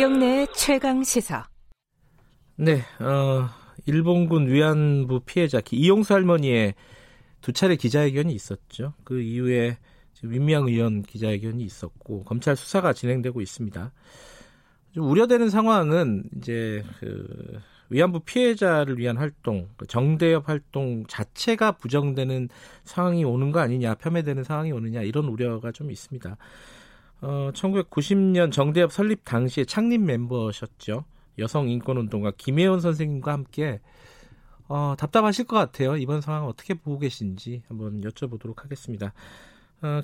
김경래의 최강시사. 네, 일본군 위안부 피해자 이용수 할머니의 두 차례 기자회견이 있었죠. 그 이후에 지금 윤미향 의원 기자회견이 있었고 검찰 수사가 진행되고 있습니다. 좀 우려되는 상황은 이제 그 위안부 피해자를 위한 활동, 정대협 활동 자체가 부정되는 상황이 오는 거 아니냐, 폄훼되는 상황이 오느냐, 이런 우려가 좀 있습니다. 1990년 정대협 설립 당시에 창립 멤버셨죠. 여성인권운동가 김혜원 선생님과 함께 답답하실 것 같아요. 이번 상황 어떻게 보고 계신지 한번 여쭤보도록 하겠습니다.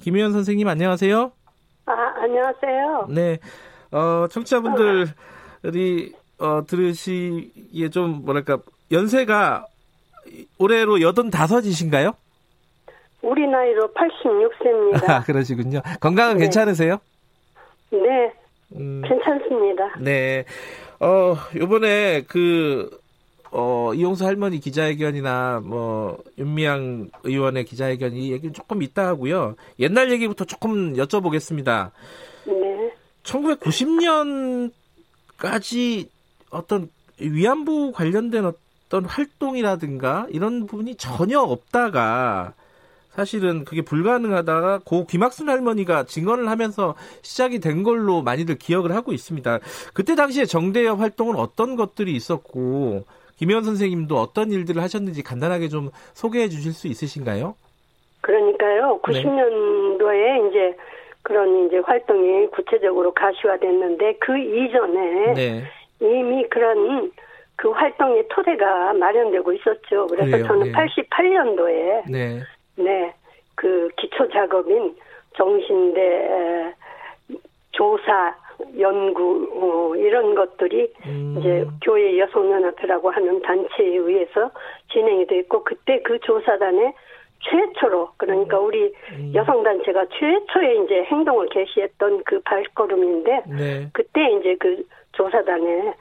김혜원 선생님 안녕하세요. 안녕하세요. 네. 청취자분들이 들으시기에 좀 뭐랄까 연세가 올해로 85이신가요? 우리 나이로 86세입니다. 아, 그러시군요. 건강은 네. 괜찮으세요? 네. 괜찮습니다. 네. 요번에 이용수 할머니 기자회견이나 뭐 윤미향 의원의 기자회견 이 얘기는 조금 있다 하고요. 옛날 얘기부터 조금 여쭤보겠습니다. 네. 1990년까지 어떤 위안부 관련된 어떤 활동이라든가 이런 부분이 전혀 없다가 사실은 그게 불가능하다가 고 김학순 할머니가 증언을 하면서 시작이 된 걸로 많이들 기억을 하고 있습니다. 그때 당시에 정대협 활동은 어떤 것들이 있었고 김혜원 선생님도 어떤 일들을 하셨는지 간단하게 좀 소개해 주실 수 있으신가요? 그러니까요. 90년도에 네. 이제 그런 이제 활동이 구체적으로 가시화됐는데 그 이전에 네. 이미 그런 그 활동의 토대가 마련되고 있었죠. 그래서 그래요? 저는 네. 88년도에 네. 네, 그 기초 작업인 정신대 조사 연구 이런 것들이 이제 교회 여성연합회라고 하는 단체에 의해서 진행이 됐고 그때 그 조사단에 최초로 그러니까 우리 여성 단체가 최초에 이제 행동을 개시했던 그 발걸음인데 네. 그때 이제 그 조사단에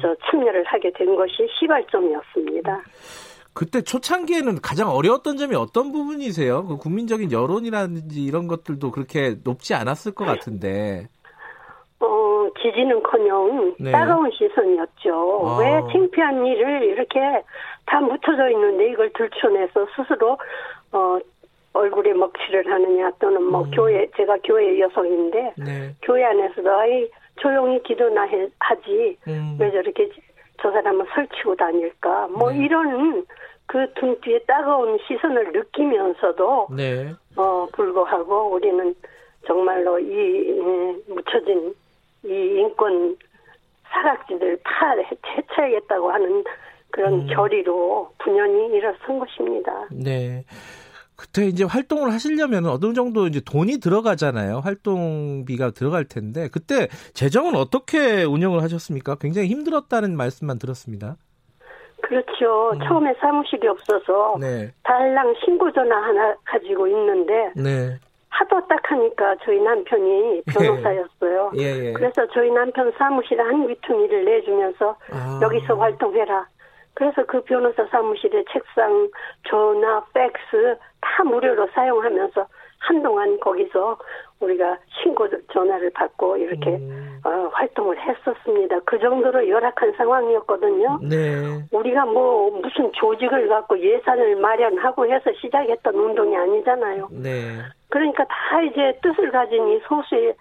저 참여를 하게 된 것이 시발점이었습니다. 그때 초창기에는 가장 어려웠던 점이 어떤 부분이세요? 그 국민적인 여론이라든지 이런 것들도 그렇게 높지 않았을 것 같은데. 지지는커녕 네. 따가운 시선이었죠. 아. 왜 창피한 일을 이렇게 다 묻혀져 있는데 이걸 들춰내서 스스로 얼굴에 먹칠을 하느냐 또는 뭐 교회 제가 교회 여성인데 네. 교회 안에서도 아이 조용히 기도나 하지 왜 저렇게. 저 사람은 설치고 다닐까? 뭐 네. 이런 그 둥뒤에 따가운 시선을 느끼면서도 네. 불구하고 우리는 정말로 이 묻혀진 이 인권 사각지를 다 해체하겠다고 하는 그런 결의로 분연히 일어선 것입니다. 네. 그때 이제 활동을 하시려면 어느 정도 이제 돈이 들어가잖아요. 활동비가 들어갈 텐데 그때 재정은 어떻게 운영을 하셨습니까? 굉장히 힘들었다는 말씀만 들었습니다. 그렇죠. 처음에 사무실이 없어서 네. 달랑 신고 전화 하나 가지고 있는데 네. 하도 딱 하니까 저희 남편이 변호사였어요. 예. 예. 그래서 저희 남편 사무실에 한 귀퉁이를 내주면서 여기서 활동해라. 그래서 그 변호사 사무실의 책상, 전화, 팩스 다 무료로 사용하면서 한동안 거기서 우리가 신고 전화를 받고 이렇게 활동을 했었습니다. 그 정도로 열악한 상황이었거든요. 네. 우리가 뭐 무슨 조직을 갖고 예산을 마련하고 해서 시작했던 운동이 아니잖아요. 네. 그러니까 다 이제 뜻을 가진 이 소수의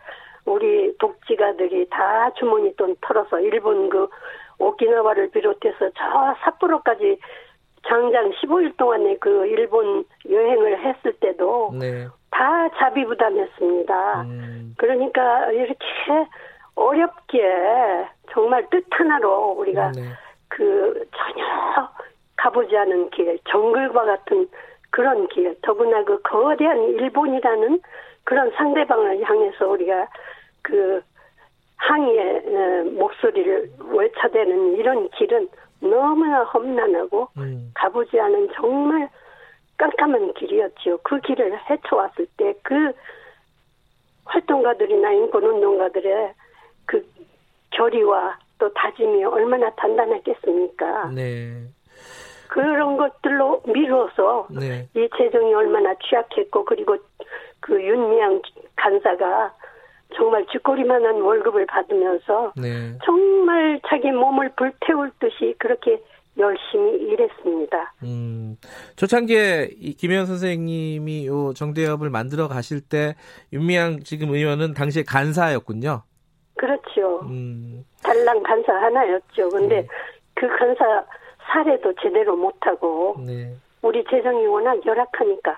우리 독지가들이 다 주머니 돈 털어서 일본 그 오키나와를 비롯해서 저 삿포로까지 장장 15일 동안에 그 일본 여행을 했을 때도 네. 다 자비부담했습니다. 그러니까 이렇게 어렵게 정말 뜻 하나로 우리가 네. 그 전혀 가보지 않은 길, 정글과 같은 그런 길, 더구나 그 거대한 일본이라는 그런 상대방을 향해서 우리가 그 항의의 목소리를 외쳐대는 이런 길은 너무나 험난하고 가보지 않은 정말 깜깜한 길이었죠. 그 길을 헤쳐왔을 때 그 활동가들이나 인권운동가들의 그 결의와 또 다짐이 얼마나 단단했겠습니까? 네. 그런 것들로 미뤄서 네. 이 재정이 얼마나 취약했고 그리고 그 윤미향 간사가 정말 쥐꼬리만한 월급을 받으면서 네. 정말 자기 몸을 불태울 듯이 그렇게 열심히 일했습니다. 초창기에 이 김혜원 선생님이 요 정대협을 만들어 가실 때 윤미향 지금 의원은 당시에 간사였군요. 그렇죠. 달랑 간사 하나였죠. 근데 그 간사 사례도 제대로 못하고 네. 우리 재정이 워낙 열악하니까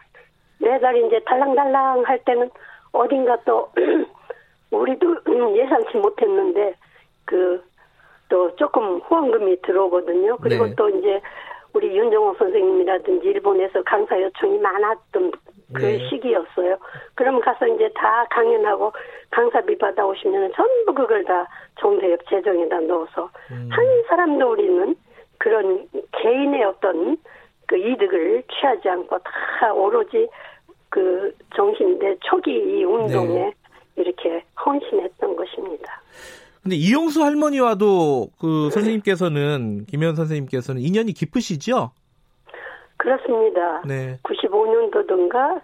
매달 이제 달랑달랑 할 때는 어딘가 또 우리도 예상치 못했는데 그 또 조금 후원금이 들어오거든요. 그리고 네. 또 이제 우리 윤정호 선생님이라든지 일본에서 강사 요청이 많았던 그 네. 시기였어요. 그럼 가서 이제 다 강연하고 강사비 받아오시면 전부 그걸 다 정대협 재정에다 넣어서 한 사람도 우리는 그런 개인의 어떤 그 이득을 취하지 않고 다 오로지 그 정신대 초기 이 운동에 네. 이렇게 헌신했던 것입니다. 근데 이용수 할머니와도 그 선생님께서는 김혜원 선생님께서는 인연이 깊으시죠? 그렇습니다. 네. 95년도든가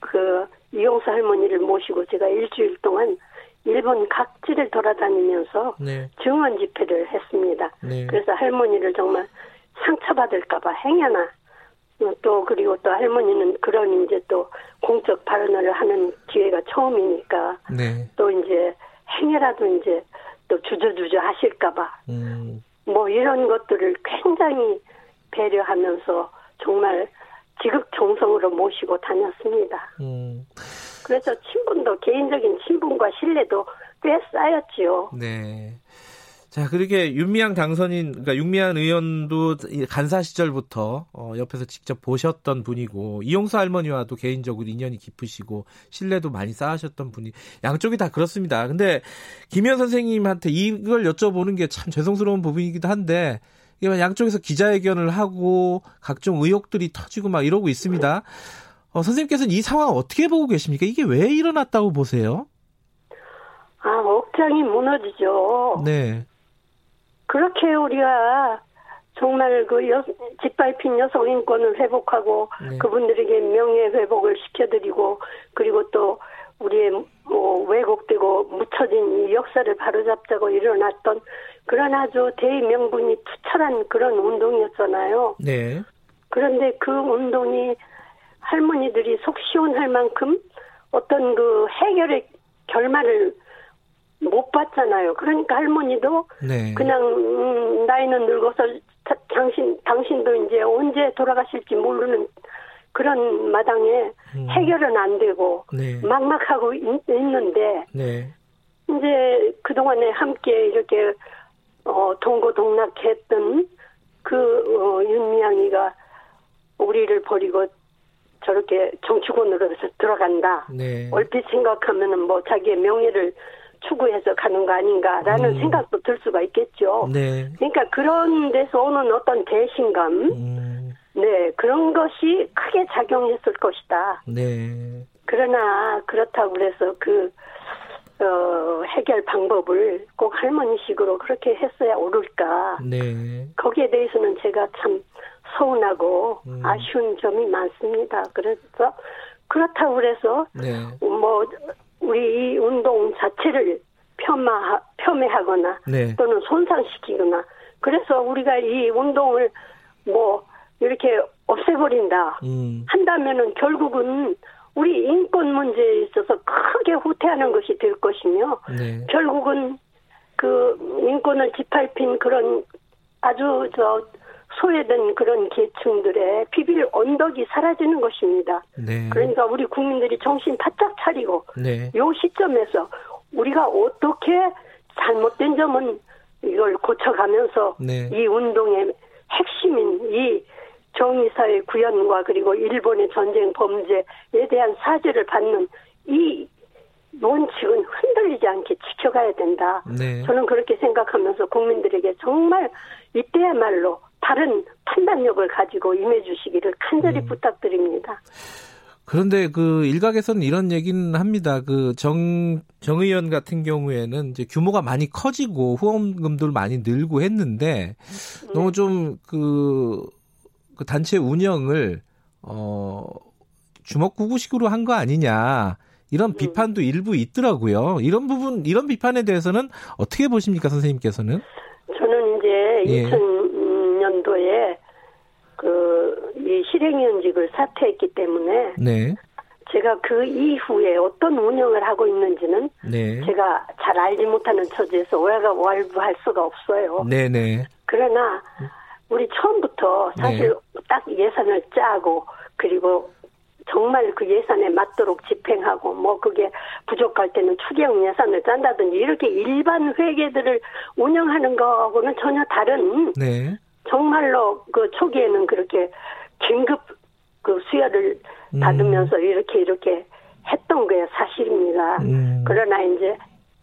그 이용수 할머니를 모시고 제가 일주일 동안 일본 각지를 돌아다니면서 네. 증언 집회를 했습니다. 네. 그래서 할머니를 정말 상처받을까봐 행여나 또 그리고 또 할머니는 그런 이제 또 공적 발언을 하는 기회가 처음이니까 네. 또 이제 행여라도 이제 또 주저주저 하실까봐 뭐 이런 것들을 굉장히 배려하면서 정말 지극정성으로 모시고 다녔습니다. 그래서 친분도 개인적인 친분과 신뢰도 꽤 쌓였지요. 네. 자, 그렇게 윤미향 당선인, 그러니까 윤미향 의원도 간사 시절부터 옆에서 직접 보셨던 분이고 이용수 할머니와도 개인적으로 인연이 깊으시고 신뢰도 많이 쌓으셨던 분이 양쪽이 다 그렇습니다. 근데 김혜원 선생님한테 이걸 여쭤보는 게 참 죄송스러운 부분이기도 한데 양쪽에서 기자회견을 하고 각종 의혹들이 터지고 막 이러고 있습니다. 선생님께서는 이 상황 어떻게 보고 계십니까? 이게 왜 일어났다고 보세요? 아, 억장이 무너지죠. 네. 그렇게 우리가 정말 그 짓밟힌 여성 인권을 회복하고 네. 그분들에게 명예 회복을 시켜드리고 그리고 또 우리의 뭐 왜곡되고 묻혀진 이 역사를 바로잡자고 일어났던 그런 아주 대의명분이 투철한 그런 운동이었잖아요. 네. 그런데 그 운동이 할머니들이 속 시원할 만큼 어떤 그 해결의 결말을 못 봤잖아요. 그러니까 할머니도 네. 그냥 나이는 늙어서 당신도 이제 언제 돌아가실지 모르는 그런 마당에 해결은 안 되고 네. 막막하고 있는데 네. 이제 그동안에 함께 이렇게 동고동락했던 그 윤미향이가 우리를 버리고 저렇게 정치권으로 들어간다. 네. 얼핏 생각하면은 뭐 자기의 명예를 추구해서 가는 거 아닌가라는 생각도 들 수가 있겠죠. 네. 그러니까 그런 데서 오는 어떤 배신감, 네 그런 것이 크게 작용했을 것이다. 네. 그러나 그렇다고 해서 그 해결 방법을 꼭 할머니식으로 그렇게 했어야 옳을까. 네. 거기에 대해서는 제가 참 서운하고 아쉬운 점이 많습니다. 그래서 그렇다고 해서 네. 뭐. 우리 이 운동 자체를 폄훼하거나 네. 또는 손상시키거나 그래서 우리가 이 운동을 뭐 이렇게 없애버린다 한다면은 결국은 우리 인권 문제에 있어서 크게 후퇴하는 것이 될 것이며 네. 결국은 그 인권을 짓밟힌 그런 아주 소외된 그런 계층들의 비빌 언덕이 사라지는 것입니다. 네. 그러니까 우리 국민들이 정신 바짝 차리고 네. 요 시점에서 우리가 어떻게 잘못된 점은 이걸 고쳐가면서 네. 이 운동의 핵심인 이 정의사회 구현과 그리고 일본의 전쟁 범죄에 대한 사죄를 받는 이 원칙은 흔들리지 않게 지켜가야 된다. 네. 저는 그렇게 생각하면서 국민들에게 정말 이때야말로 다른 판단력을 가지고 임해주시기를 간절히 부탁드립니다. 그런데 그 일각에서는 이런 얘기는 합니다. 그 정의원 같은 경우에는 이제 규모가 많이 커지고 후원금도 많이 늘고 했는데 너무 좀 그 단체 운영을 주먹구구식으로 한 거 아니냐. 이런 비판도 일부 있더라고요. 이런 부분, 이런 비판에 대해서는 어떻게 보십니까, 선생님께서는? 저는 이제 2000년도에 이 실행위원직을 사퇴했기 때문에 네. 제가 그 이후에 어떤 운영을 하고 있는지는 네. 제가 잘 알지 못하는 처지에서 왈부할 수가 없어요. 네네. 그러나 우리 처음부터 사실 네. 딱 예산을 짜고 그리고 정말 그 예산에 맞도록 집행하고 뭐 그게 부족할 때는 추경 예산을 짠다든지 이렇게 일반 회계들을 운영하는 거하고는 전혀 다른 네. 정말로 그 초기에는 그렇게 긴급 그 수혈을 받으면서 이렇게 했던 게 사실입니다. 그러나 이제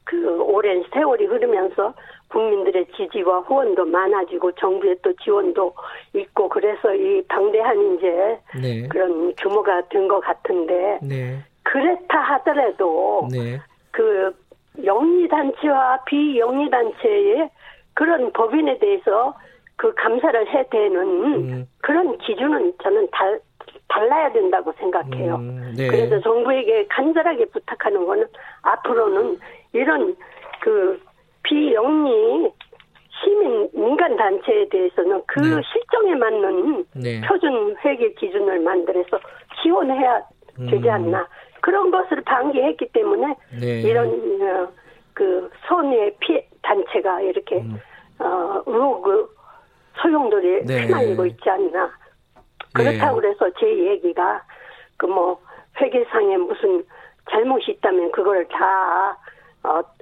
그 오랜 세월이 흐르면서 국민들의 지지와 후원도 많아지고 정부의 또 지원도 있고 그래서 이 방대한 이제 네. 그런 규모가 된 것 같은데 네. 그렇다 하더라도 네. 그 영리단체와 비영리단체의 그런 법인에 대해서 그 감사를 해대는 그런 기준은 저는 달라야 된다고 생각해요. 네. 그래서 정부에게 간절하게 부탁하는 거는 앞으로는 이런 그 비영리 시민 민간단체에 대해서는 그 네. 실정에 맞는 네. 표준 회계 기준을 만들어서 지원해야 되지 않나. 그런 것을 방기했기 때문에 네. 이런 그 손해 피해 단체가 이렇게 의혹을 소용돌이에 네. 휘말리고 있지 않나. 그렇다고 네. 그래서 제 얘기가 그 뭐 회계상에 무슨 잘못이 있다면 그걸 다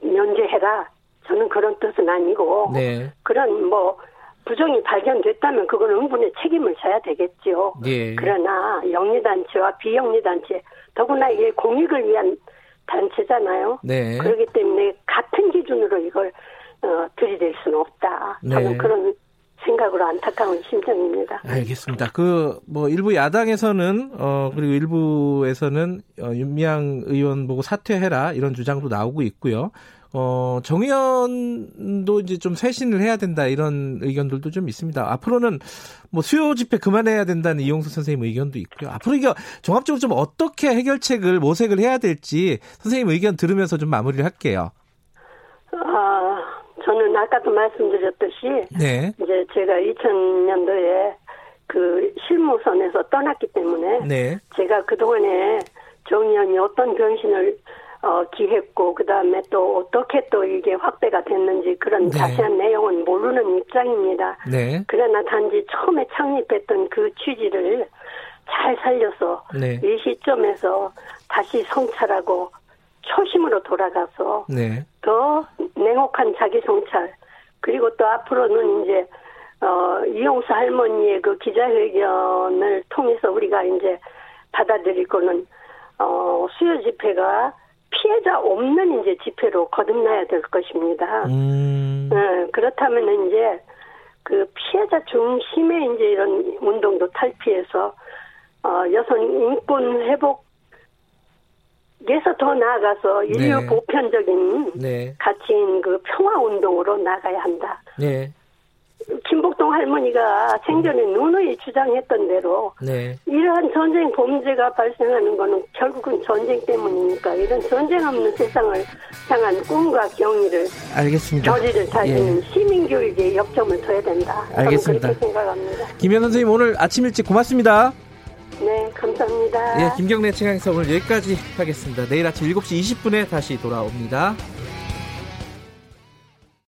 면제해라. 저는 그런 뜻은 아니고 네. 그런 뭐 부정이 발견됐다면 그건 응분의 책임을 져야 되겠죠. 네. 그러나 영리단체와 비영리단체 더구나 이게 공익을 위한 단체잖아요. 네. 그렇기 때문에 같은 기준으로 이걸 들이댈 수는 없다. 저는 네. 그런 생각으로 안타까운 심정입니다. 알겠습니다. 일부 야당에서는 그리고 일부에서는 윤미향 의원 보고 사퇴해라 이런 주장도 나오고 있고요. 정 의원도 이제 좀 쇄신을 해야 된다 이런 의견들도 좀 있습니다. 앞으로는 뭐 수요 집회 그만해야 된다는 이용수 선생님 의견도 있고요. 앞으로 이게 종합적으로 좀 어떻게 해결책을 모색을 해야 될지 선생님 의견 들으면서 좀 마무리를 할게요. 저는 아까도 말씀드렸듯이 네. 이제 제가 2000년도에 그 실무선에서 떠났기 때문에 네. 제가 그동안에 정의원이 어떤 변신을 기했고 그다음에 또 어떻게 또 이게 확대가 됐는지 그런 네. 자세한 내용은 모르는 입장입니다. 네. 그러나 단지 처음에 창립했던 그 취지를 잘 살려서 네. 이 시점에서 다시 성찰하고 초심으로 돌아가서 네. 더 냉혹한 자기 성찰 그리고 또 앞으로는 이제 이용수 할머니의 그 기자회견을 통해서 우리가 이제 받아들일 거는 수요 집회가 피해자 없는 이제 집회로 거듭나야 될 것입니다. 그렇다면 이제 그 피해자 중심의 이제 이런 운동도 탈피해서 여성 인권 회복 그래서 더 나아가서 인류 네. 보편적인 네. 가치인 그 평화운동으로 나가야 한다. 네. 김복동 할머니가 생전에 누누이 주장했던 대로 네. 이러한 전쟁 범죄가 발생하는 거는 결국은 전쟁 때문이니까 이런 전쟁 없는 세상을 향한 꿈과 경의를 알겠습니다. 결의를 다지는 예. 시민교육에 역점을 둬야 된다. 알겠습니다. 그렇게 생각합니다. 김혜원 선생님 오늘 아침 일찍 고맙습니다. 네, 감사합니다. 예, 김경래 최강시사 오늘 여기까지 하겠습니다. 내일 아침 7시 20분에 다시 돌아옵니다.